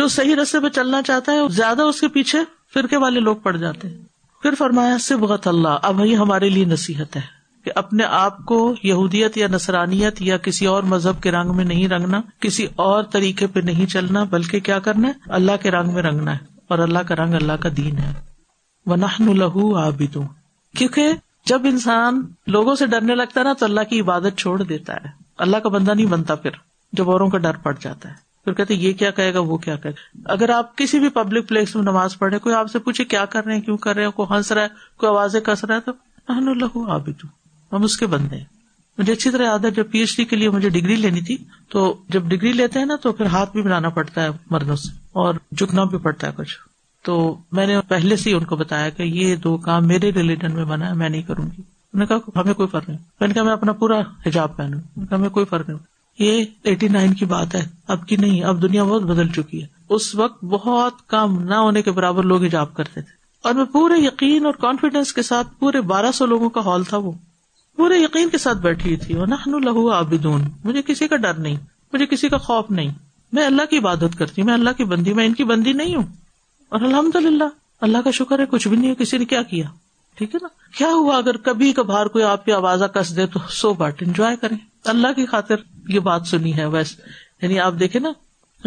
جو صحیح رستے پہ چلنا چاہتا ہے زیادہ اس کے پیچھے فرقے والے لوگ پڑ جاتے ہیں. پھر فرمایا سبغۃ اللہ، اب یہ ہمارے لیے نصیحت ہے کہ اپنے آپ کو یہودیت یا نصرانیت یا کسی اور مذہب کے رنگ میں نہیں رنگنا، کسی اور طریقے پہ نہیں چلنا، بلکہ کیا کرنا ہے، اللہ کے رنگ میں رنگنا ہے. اور اللہ کا رنگ اللہ کا دین ہے. وَنَحْنُ لَهُ عَابِدُونَ، کیونکہ جب انسان لوگوں سے ڈرنے لگتا ہے نا تو اللہ کی عبادت چھوڑ دیتا ہے، اللہ کا بندہ نہیں بنتا. پھر جب اوروں کا ڈر پڑ جاتا ہے پھر کہتے یہ کیا کہے گا، وہ کیا کہے گا. اگر آپ کسی بھی پبلک پلیس میں نماز پڑھے، کوئی آپ سے پوچھے کیا کر رہے ہیں، کیوں کر رہے ہیں، کوئی ہنس رہا ہے، کوئی آوازیں کس رہا ہے، تو نحن لہ عابدون، ہم اس کے بندے ہیں. مجھے اچھی طرح یاد ہے جب پی ایچ ڈی کے لیے مجھے ڈگری لینی تھی، تو جب ڈگری لیتے ہیں نا تو پھر ہاتھ بھی ملانا پڑتا ہے مردوں سے اور جھکنا بھی پڑتا ہے کچھ. تو میں نے پہلے سے ہی ان کو بتایا کہ یہ دو کام میرے ریلیجن میں بنا ہے، میں نہیں کروں گی. انہوں نے کہا ہمیں کوئی فرق نہیں. میں نے کہا میں اپنا پورا حجاب پہنوں، ہمیں کوئی فرق نہیں. یہ 89 کی بات ہے، اب کی نہیں، اب دنیا بہت بدل چکی ہے. اس وقت بہت کم، نہ ہونے کے برابر لوگ حجاب کرتے تھے. اور میں پورے یقین اور کانفیڈینس کے ساتھ، پورے 1200 لوگوں کا ہال تھا، وہ پورے یقین کے ساتھ بیٹھی تھی. وَنَحْنُ لَهُ عَابِدُونَ، مجھے کسی کا ڈر نہیں، مجھے کسی کا خوف نہیں، میں اللہ کی عبادت کرتی ہوں، میں اللہ کی بندی، میں ان کی بندی نہیں ہوں. اور الحمدللہ اللہ کا شکر ہے کچھ بھی نہیں ہے، کسی نے کیا کیا. ٹھیک ہے نا، کیا ہوا اگر کبھی کبھار کوئی آپ کی آواز کس دے تو سو بات انجوائے کریں، اللہ کی خاطر یہ بات سنی ہے. ویسے یعنی آپ دیکھیں نا،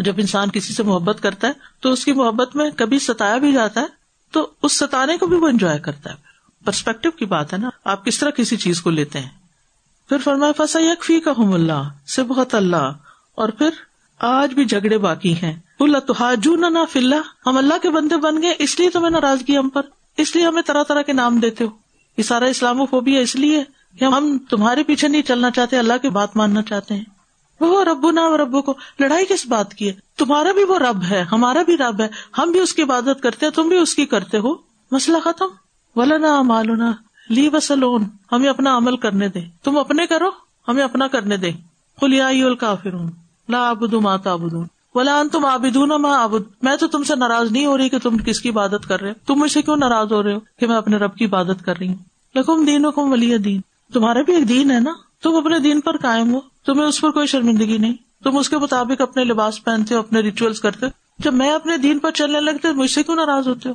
جب انسان کسی سے محبت کرتا ہے تو اس کی محبت میں کبھی ستایا بھی جاتا ہے تو اس ستانے کو بھی وہ انجوائے کرتا ہے. پرسپیکٹو کی بات ہے نا، آپ کس طرح کسی چیز کو لیتے ہیں. پھر فرمایا فَسَيَكْفِيكَهُمُ اللَّهُ سِبْغَةَ اللَّهِ، اور پھر آج بھی جھگڑے باقی ہیں. اللہ تحاجوننا فی اللہ، ہم اللہ کے بندے بن گئے اس لیے تمہیں ناراضگی ہم پر، اس لیے ہمیں طرح طرح کے نام دیتے ہو. یہ سارا اسلاموفوبیا ہے، اس لیے کہ ہم تمہارے پیچھے نہیں چلنا چاہتے، اللہ کی بات ماننا چاہتے ہیں. وہ ربنا و ربکم، لڑائی کس بات کی ہے؟ تمہارا بھی وہ رب ہے، ہمارا بھی رب ہے، ہم بھی اس کی عبادت کرتے ہیں، تم بھی اس کی کرتے ہو. مسئلہ ختم. ولنا اعمالنا لی وسلون، ہمیں اپنا عمل کرنے دیں، تم اپنے کرو، ہمیں اپنا کرنے دیں. قل یا ایھا الکافرون لا اعبد ما تعبدون ولا انتم عابدون ما اعبد، میں تو تم سے ناراض نہیں ہو رہی کہ تم کس کی عبادت کر رہے ہو، تم مجھ سے کیوں ناراض ہو رہے ہو کہ میں اپنے رب کی عبادت کر رہی ہوں. لکم دینکم ولی دین، تمہارا بھی ایک دین ہے نا، تم اپنے دین پر قائم ہو، تمہیں اس پر کوئی شرمندگی نہیں، تم اس کے مطابق اپنے لباس پہنتے ہو، اپنے ریچولز کرتے ہو. جب میں اپنے دین پر چلنے لگتے ہوں مجھ سے کیوں ناراض ہوتے ہو،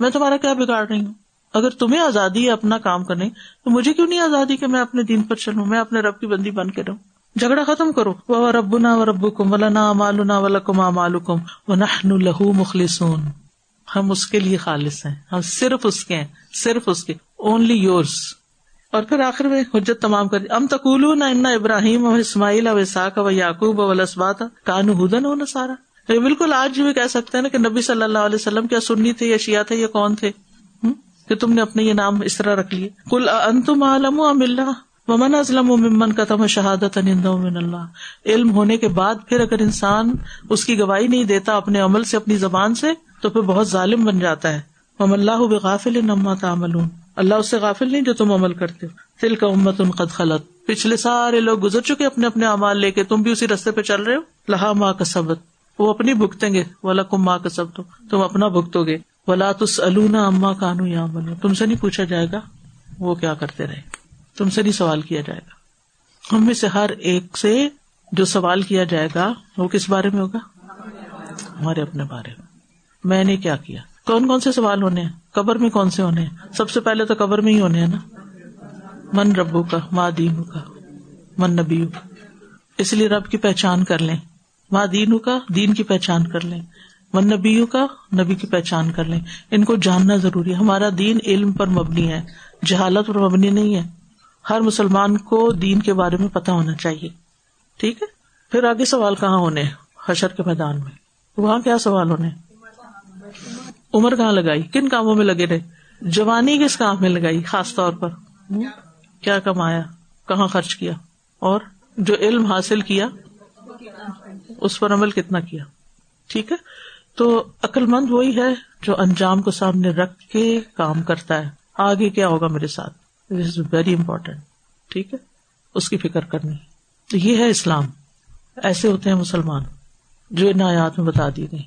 میں تمہارا کیا بگاڑ رہی ہوں؟ اگر تمہیں آزادی ہے اپنا کام کرنے تو مجھے کیوں نہیں آزادی کہ میں اپنے دین پر چلوں، میں اپنے رب کی بندی بن کے رہوں. جھگڑا ختم کرو. و ربنا و ربکم ولنا اعمالنا ولکم اعمالکم ونحن لہ مخلصون. ہم اس کے لیے خالص ہیں، ہم صرف اس کے ہیں، صرف اس کے، اونلی یورس. اور پھر آخر میں حجت تمام کر دی. ام تقولون ان ابراہیم و اسماعیل و اسحاق و یعقوب و الاسباط کانوا ہودا و نصارا. بالکل آج بھی کہہ سکتے ہیں نا کہ نبی صلی اللہ علیہ وسلم کیا سنی تھے یا شیعہ تھے یا کون تھے کہ تم نے اپنے یہ نام اس طرح رکھ لیے. قل انتم اعلم ام اللہ ومن اظلم ممن کتم شہادۃ عند اللہ. علم ہونے کے بعد پھر اگر انسان اس کی گواہی نہیں دیتا اپنے عمل سے، اپنی زبان سے، تو پھر بہت ظالم بن جاتا ہے. وما اللہ بغافل عما تعملون، اللہ اس سے غافل نہیں جو تم عمل کرتے ہو. تلک امۃ قد خلت، پچھلے سارے لوگ گزر چکے اپنے اپنے اعمال لے کے، تم بھی اسی رستے پہ چل رہے ہو. لہا ما کسبت، وہ اپنی بھگتیں گے. ولکم ما کسبتم، تم اپنا بھگتو گے. ولا تسألون عما کانوا یعملون، تم سے نہیں پوچھا جائے گا وہ کیا کرتے رہے، تم سے نہیں سوال کیا جائے گا. ہم میں سے ہر ایک سے جو سوال کیا جائے گا وہ کس بارے میں ہوگا؟ ہمارے اپنے بارے میں، میں نے کیا کیا. کون کون سے سوال ہونے ہیں قبر میں؟ کون سے ہونے ہیں؟ سب سے پہلے تو قبر میں ہی ہونے ہیں نا. من ربو کا، ما دینو کا، من نبیو کا. اس لیے رب کی پہچان کر لیں. ما دینو کا، دین کی پہچان کر لیں. من نبیو کا، نبی کی پہچان کر لیں. ان کو جاننا ضروری ہے. ہمارا دین علم پر مبنی ہے، جہالت پر مبنی نہیں ہے. ہر مسلمان کو دین کے بارے میں پتہ ہونا چاہیے. ٹھیک ہے، پھر آگے سوال کہاں ہونے ہیں؟ حشر کے میدان میں. وہاں کیا سوال ہونے ہیں؟ عمر کہاں لگائی، کن کاموں میں لگے رہے، جوانی کس کام میں لگائی، خاص طور پر کیا کمایا، کہاں خرچ کیا، اور جو علم حاصل کیا اس پر عمل کتنا کیا. ٹھیک ہے، تو عقل مند وہی ہے جو انجام کو سامنے رکھ کے کام کرتا ہے. آگے کیا ہوگا میرے ساتھ، دس از ویری امپورٹینٹ. ٹھیک ہے، اس کی فکر کرنی. تو یہ ہے اسلام، ایسے ہوتے ہیں مسلمان جو ان آیات میں بتا دی گئی.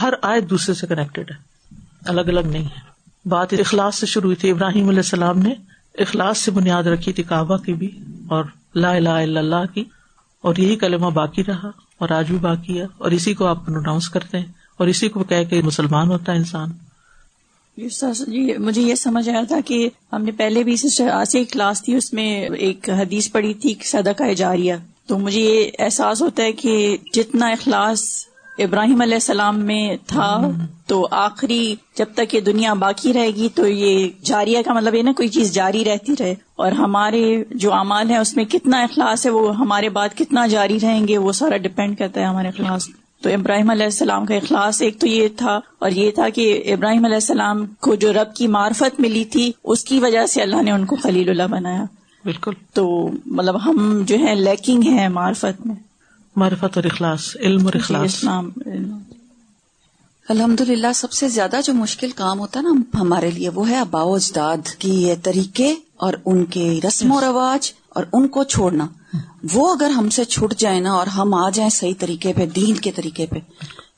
ہر آیت دوسرے سے کنیکٹڈ ہے، الگ الگ نہیں ہے. بات اخلاص سے شروع ہوئی تھی. ابراہیم علیہ السلام نے اخلاص سے بنیاد رکھی تھی کعبہ کی بھی، اور لا الہ الا اللہ کی، اور یہی کلمہ باقی رہا اور آج بھی باقی ہے، اور اسی کو آپ پروناؤنس کرتے ہیں اور اسی کو کہہ کے مسلمان ہوتا ہے انسان. مجھے یہ سمجھ آیا تھا کہ ہم نے پہلے بھی سسٹر آسیہ ایک کلاس تھی، اس میں ایک حدیث پڑھی تھی صدقہ جاریہ. تو مجھے یہ احساس ہوتا ہے کہ جتنا اخلاص ابراہیم علیہ السلام میں تھا، تو آخری جب تک یہ دنیا باقی رہے گی تو یہ جاریہ کا مطلب یہ نا کوئی چیز جاری رہتی رہے. اور ہمارے جو اعمال ہیں اس میں کتنا اخلاص ہے، وہ ہمارے بعد کتنا جاری رہیں گے، وہ سارا ڈپینڈ کرتا ہے ہمارے اخلاص. تو ابراہیم علیہ السلام کا اخلاص ایک تو یہ تھا، اور یہ تھا کہ ابراہیم علیہ السلام کو جو رب کی معرفت ملی تھی اس کی وجہ سے اللہ نے ان کو خلیل اللہ بنایا. بالکل، تو مطلب ہم جو ہیں لیکنگ ہیں معرفت میں، معرفت اور اخلاص، علم اور اخلاص. الحمدللہ سب سے زیادہ جو مشکل کام ہوتا ہے نا ہمارے لیے، وہ ہے آباء و اجداد کی یہ طریقے اور ان کے رسم و رواج، اور ان کو چھوڑنا. وہ اگر ہم سے چھٹ جائے نا اور ہم آ جائیں صحیح طریقے پہ، دین کے طریقے پہ،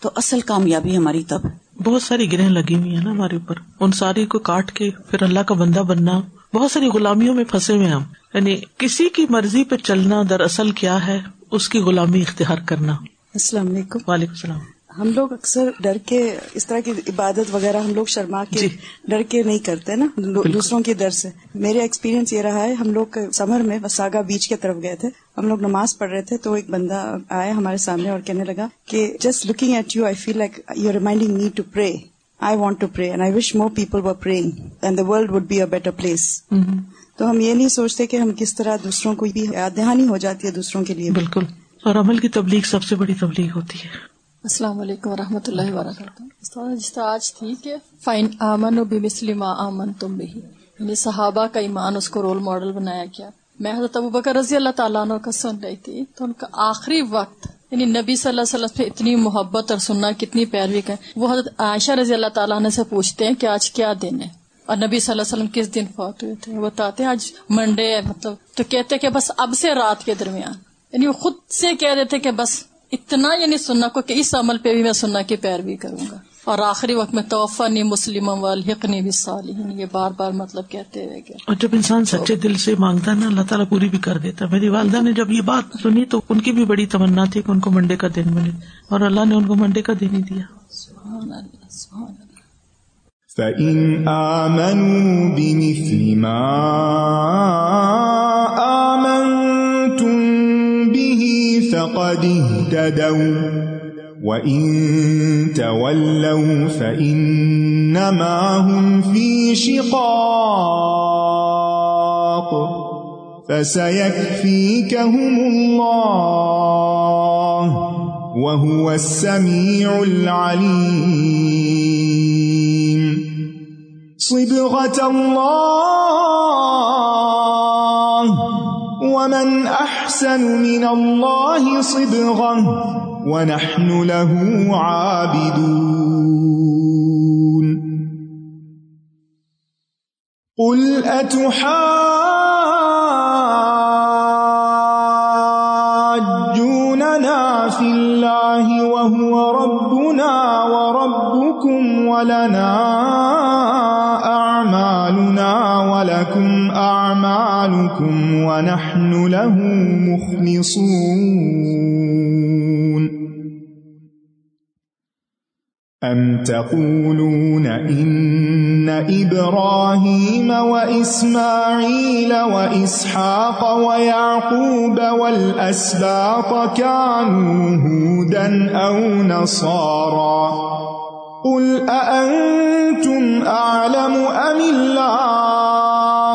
تو اصل کامیابی ہماری تب. بہت ساری گرہیں لگی ہوئی ہیں نا ہمارے اوپر، ان ساری کو کاٹ کے پھر اللہ کا بندہ بننا. بہت ساری غلامیوں میں پھنسے ہوئے ہم، یعنی کسی کی مرضی پہ چلنا دراصل کیا ہے، اس کی غلامی اختیار کرنا. السلام علیکم. وعلیکم السلام. ہم لوگ اکثر ڈر کے اس طرح کی عبادت وغیرہ ہم لوگ شرما کے، ڈر کے نہیں کرتے نا، دوسروں کے ڈر سے. میرا ایکسپیرینس یہ رہا ہے، ہم لوگ سمر میں وساگا بیچ کے طرف گئے تھے، ہم لوگ نماز پڑھ رہے تھے، تو ایک بندہ آیا ہمارے سامنے اور کہنے لگا کہ just looking at you I feel like you are reminding me to pray, I want to pray and I wish more people were praying and the world would be a better place. تو ہم یہ نہیں سوچتے کہ ہم کس طرح دوسروں کو بھی یاد دہانی ہو جاتی ہے دوسروں کے لیے. بالکل، اور عمل کی تبلیغ سب سے بڑی تبلیغ ہوتی ہے. السلام علیکم ورحمۃ اللہ وبرکاتہ. جس طرح آج تھی کہ فائن آمن و بمثل ما آمنتم بہ، یعنی صحابہ کا ایمان، اس کو رول ماڈل بنایا گیا. میں حضرت ابوبکر رضی اللہ تعالیٰ عنہ کا سن رہی تھی، تو ان کا آخری وقت یعنی نبی صلی اللہ علیہ وسلم پہ اتنی محبت اور سننا کتنی پیروی کا. وہ حضرت عائشہ رضی اللہ تعالیٰ عنہ سے پوچھتے ہیں کہ آج کیا دن ہے اور نبی صلی اللہ علیہ وسلم کس دن فوت ہوئے تھے. بتاتے ہیں آج منڈے ہے مطلب. تو کہتے ہیں کہ بس اب سے رات کے درمیان، یعنی وہ خود سے کہہ رہے تھے کہ بس اتنا یعنی سننا کو کہ اس عمل پہ بھی میں سننا کی پیروی کروں گا. اور آخری وقت میں توفنی مسلما والحقنی بالصالحین، یہ بار بار مطلب کہتے رہے گئے. اور جب انسان سچے دل سے مانگتا ہے نا، اللہ تعالیٰ پوری بھی کر دیتا. میری والدہ نے جب یہ بات سنی تو ان کی بھی بڑی تمنا تھی کہ ان کو منڈے کا دن ملے، اور اللہ نے ان کو منڈے کا دن ہی دیا. سبحان اللہ، سبحان اللہ. فَإِنْ آمَنُوا بِمِثْلِ مَا آمَنْتُمْ بِهِ فقد اهتدوا وَإِن تَوَلَّوْا فَإِنَّمَا هُمْ فِي شِقَاقٍ فَسَيَكْفِيكَهُمُ اللَّهُ وَهُوَ السَّمِيعُ الْعَلِيمُ صِبْغَةَ اللَّهِ وَمَنْ أَحْسَنُ مِنَ اللَّهِ صِبْغَةً وَنَحْنُ لَهُ عَابِدُونَ قُلْ أَتُحَاجُّونَنَا فِي اللَّهِ وَهُوَ رَبُّنَا وَرَبُّكُمْ وَلَنَا أَعْمَالُنَا وَلَكُمْ أَعْمَالُكُمْ وَنَحْنُ لَهُ مُخْلِصُونَ أَمْ تَقُولُونَ إِنَّ إِبْرَاهِيمَ وَإِسْمَاعِيلَ وَإِسْحَاقَ وَيَعْقُوبَ وَالْأَسْبَاطَ كَانُوا هُودًا أَوْ نَصَارَى قُلْ أَأَنْتُمْ أَعْلَمُ أَمِ اللَّهُ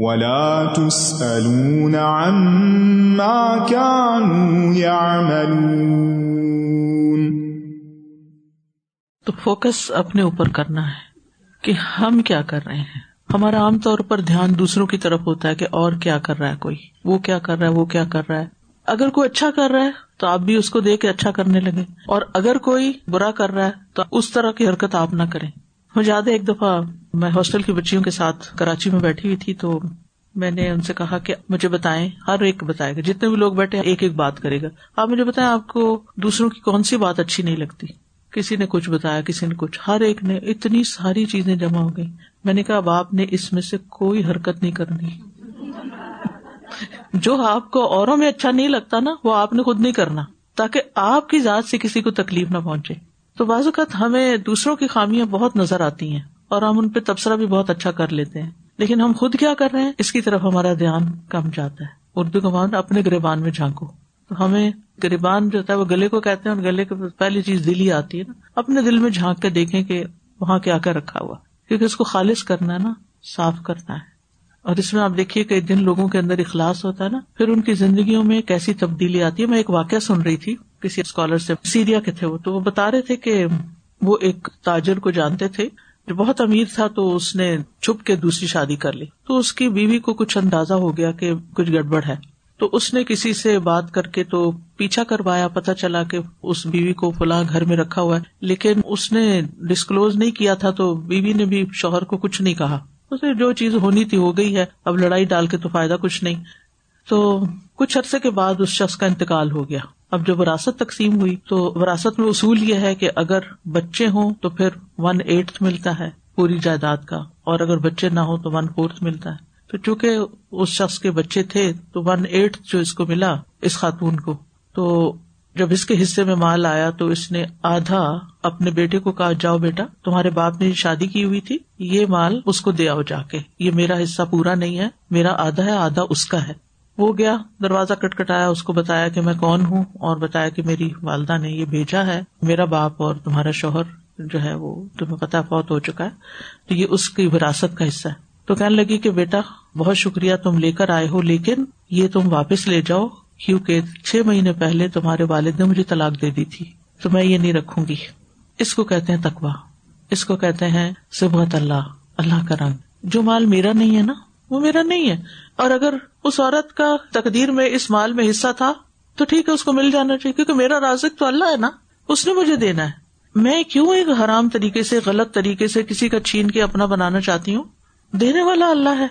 وَلَا تُسْأَلُونَ عَمَّا كَانُوا يَعْمَلُونَ تو فوکس اپنے اوپر کرنا ہے کہ ہم کیا کر رہے ہیں. ہمارا عام طور پر دھیان دوسروں کی طرف ہوتا ہے کہ اور کیا کر رہا ہے کوئی, وہ کیا کر رہا ہے, وہ کیا کر رہا ہے. اگر کوئی اچھا کر رہا ہے تو آپ بھی اس کو دیکھ کے اچھا کرنے لگے, اور اگر کوئی برا کر رہا ہے تو اس طرح کی حرکت آپ نہ کریں. مجھے یاد ہے ایک دفعہ میں ہاسٹل کی بچیوں کے ساتھ کراچی میں بیٹھی ہوئی تھی, تو میں نے ان سے کہا کہ مجھے بتائیں, ہر ایک بتائے گا, جتنے بھی لوگ بیٹھے ایک ایک بات کرے گا, آپ مجھے بتائیں آپ کو دوسروں کی کون سی بات اچھی نہیں لگتی. کسی نے کچھ بتایا, کسی نے کچھ, ہر ایک نے, اتنی ساری چیزیں جمع ہو گئی. میں نے کہا اب آپ نے اس میں سے کوئی حرکت نہیں کرنی, جو آپ کو اوروں میں اچھا نہیں لگتا نا وہ آپ نے خود نہیں کرنا, تاکہ آپ کی ذات سے کسی کو تکلیف نہ پہنچے. تو بعض اوقات ہمیں دوسروں کی خامیاں بہت نظر آتی ہیں اور ہم ان پہ تبصرہ بھی بہت اچھا کر لیتے ہیں, لیکن ہم خود کیا کر رہے ہیں اس کی طرف ہمارا دھیان کم جاتا ہے. اردو کمان اپنے گریبان میں جھانکو, تو ہمیں گریبان جو ہوتا ہے وہ گلے کو کہتے ہیں, اور گلے کو پہلی چیز دل ہی آتی ہے نا. اپنے دل میں جھانک کے دیکھیں کہ وہاں کیا کیا رکھا ہوا, کیونکہ اس کو خالص کرنا ہے نا, صاف کرنا ہے. اور اس میں آپ دیکھیے کہ جن لوگوں کے اندر اخلاص ہوتا ہے نا, پھر ان کی زندگیوں میں کیسی تبدیلی آتی ہے. میں ایک واقعہ سن رہی تھی کسی اسکالر سے, سیریا کے تھے وہ, تو وہ بتا رہے تھے کہ وہ ایک تاجر کو جانتے تھے جو بہت امیر تھا, تو اس نے چھپ کے دوسری شادی کر لی. تو اس کی بیوی کو کچھ اندازہ ہو گیا کہ کچھ گڑبڑ ہے, تو اس نے کسی سے بات کر کے تو پیچھا کروایا. پتہ چلا کہ اس بیوی کو فلاں گھر میں رکھا ہوا ہے, لیکن اس نے ڈسکلوز نہیں کیا تھا, تو بیوی نے بھی شوہر کو کچھ نہیں کہا. اسے جو چیز ہونی تھی ہو گئی ہے, اب لڑائی ڈال کے تو فائدہ کچھ نہیں. تو کچھ عرصے کے بعد اس شخص کا انتقال ہو گیا. اب جب وراثت تقسیم ہوئی تو وراثت میں اصول یہ ہے کہ اگر بچے ہوں تو پھر 1/8 ملتا ہے پوری جائیداد کا, اور اگر بچے نہ ہوں تو 1/4 ملتا ہے. تو چونکہ اس شخص کے بچے تھے تو 1/8 جو اس کو ملا اس خاتون کو, تو جب اس کے حصے میں مال آیا تو اس نے آدھا اپنے بیٹے کو کہا جاؤ بیٹا, تمہارے باپ نے شادی کی ہوئی تھی, یہ مال اس کو دے آؤ جا کے, یہ میرا حصہ پورا نہیں ہے, میرا آدھا ہے, آدھا اس کا ہے. وہ گیا, دروازہ کٹکھٹایا, اس کو بتایا کہ میں کون ہوں, اور بتایا کہ میری والدہ نے یہ بھیجا ہے, میرا باپ اور تمہارا شوہر جو ہے وہ تمہیں پتا فوت ہو چکا ہے, تو یہ اس کی وراثت کا حصہ ہے. تو کہنے لگی کہ بیٹا بہت شکریہ تم لے کر آئے ہو, لیکن یہ تم واپس لے جاؤ, کیونکہ 6 مہینے پہلے تمہارے والد نے مجھے طلاق دے دی تھی, تو میں یہ نہیں رکھوں گی. اس کو کہتے ہیں تقویٰ, اس کو کہتے ہیں صبغۃ اللہ, اللہ کا رنگ. جو مال میرا نہیں ہے نا وہ میرا نہیں ہے, اور اگر اس عورت کا تقدیر میں اس مال میں حصہ تھا تو ٹھیک ہے, اس کو مل جانا چاہیے, کیونکہ میرا رازق تو اللہ ہے نا, اس نے مجھے دینا ہے. میں کیوں ایک حرام طریقے سے, غلط طریقے سے کسی کا چھین کے اپنا بنانا چاہتی ہوں؟ دینے والا اللہ ہے,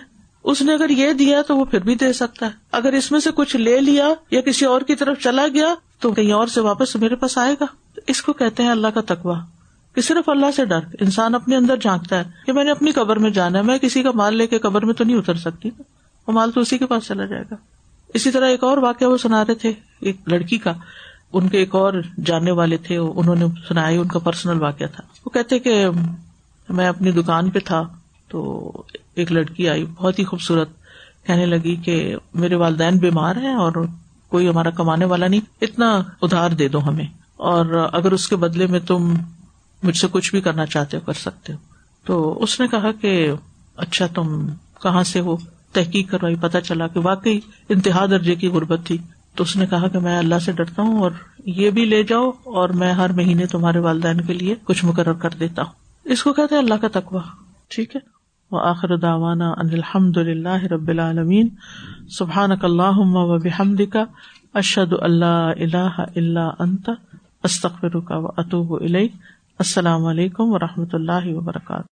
اس نے اگر یہ دیا تو وہ پھر بھی دے سکتا ہے، اگر اس میں سے کچھ لے لیا یا کسی اور کی طرف چلا گیا تو کہیں اور سے واپس میرے پاس آئے گا. اس کو کہتے ہیں اللہ کا تقویٰ، کہ صرف اللہ سے ڈر. انسان اپنے اندر جھانکتا ہے کہ میں نے اپنی قبر میں جانا ہے، میں کسی کا مال لے کے قبر میں تو نہیں اتر سکتی، وہ مال تو اسی کے پاس چلا جائے گا. اسی طرح ایک اور واقعہ وہ سنا رہے تھے، ایک لڑکی کا، ان کے ایک اور جاننے والے تھے، انہوں نے سنایا، ان کا پرسنل واقعہ تھا. وہ کہتے کہ میں اپنی دکان پہ تھا تو ایک لڑکی آئی بہت ہی خوبصورت، کہنے لگی کہ میرے والدین بیمار ہیں اور کوئی ہمارا کمانے والا نہیں، اتنا ادھار دے دو ہمیں، اور اگر اس کے بدلے میں تم مجھ سے کچھ بھی کرنا چاہتے ہو کر سکتے ہو. تو اس نے کہا کہ اچھا تم کہاں سے ہو، تحقیق کروائی، پتہ چلا کہ واقعی انتہا درجے کی غربت تھی. تو اس نے کہا کہ میں اللہ سے ڈرتا ہوں اور یہ بھی لے جاؤ، اور میں ہر مہینے تمہارے والدین کے لیے کچھ مقرر کر دیتا ہوں. اس کو کہتے ہیں اللہ کا تقویٰ. ٹھیک ہے، وآخر دعوانا ان الحمد للہ رب العالمین. سبحانک اللہم وبحمدک، اشہد ان لا الہ الا انت، استغفرک واتوب الیک. السلام علیکم ورحمۃ اللہ وبرکاتہ.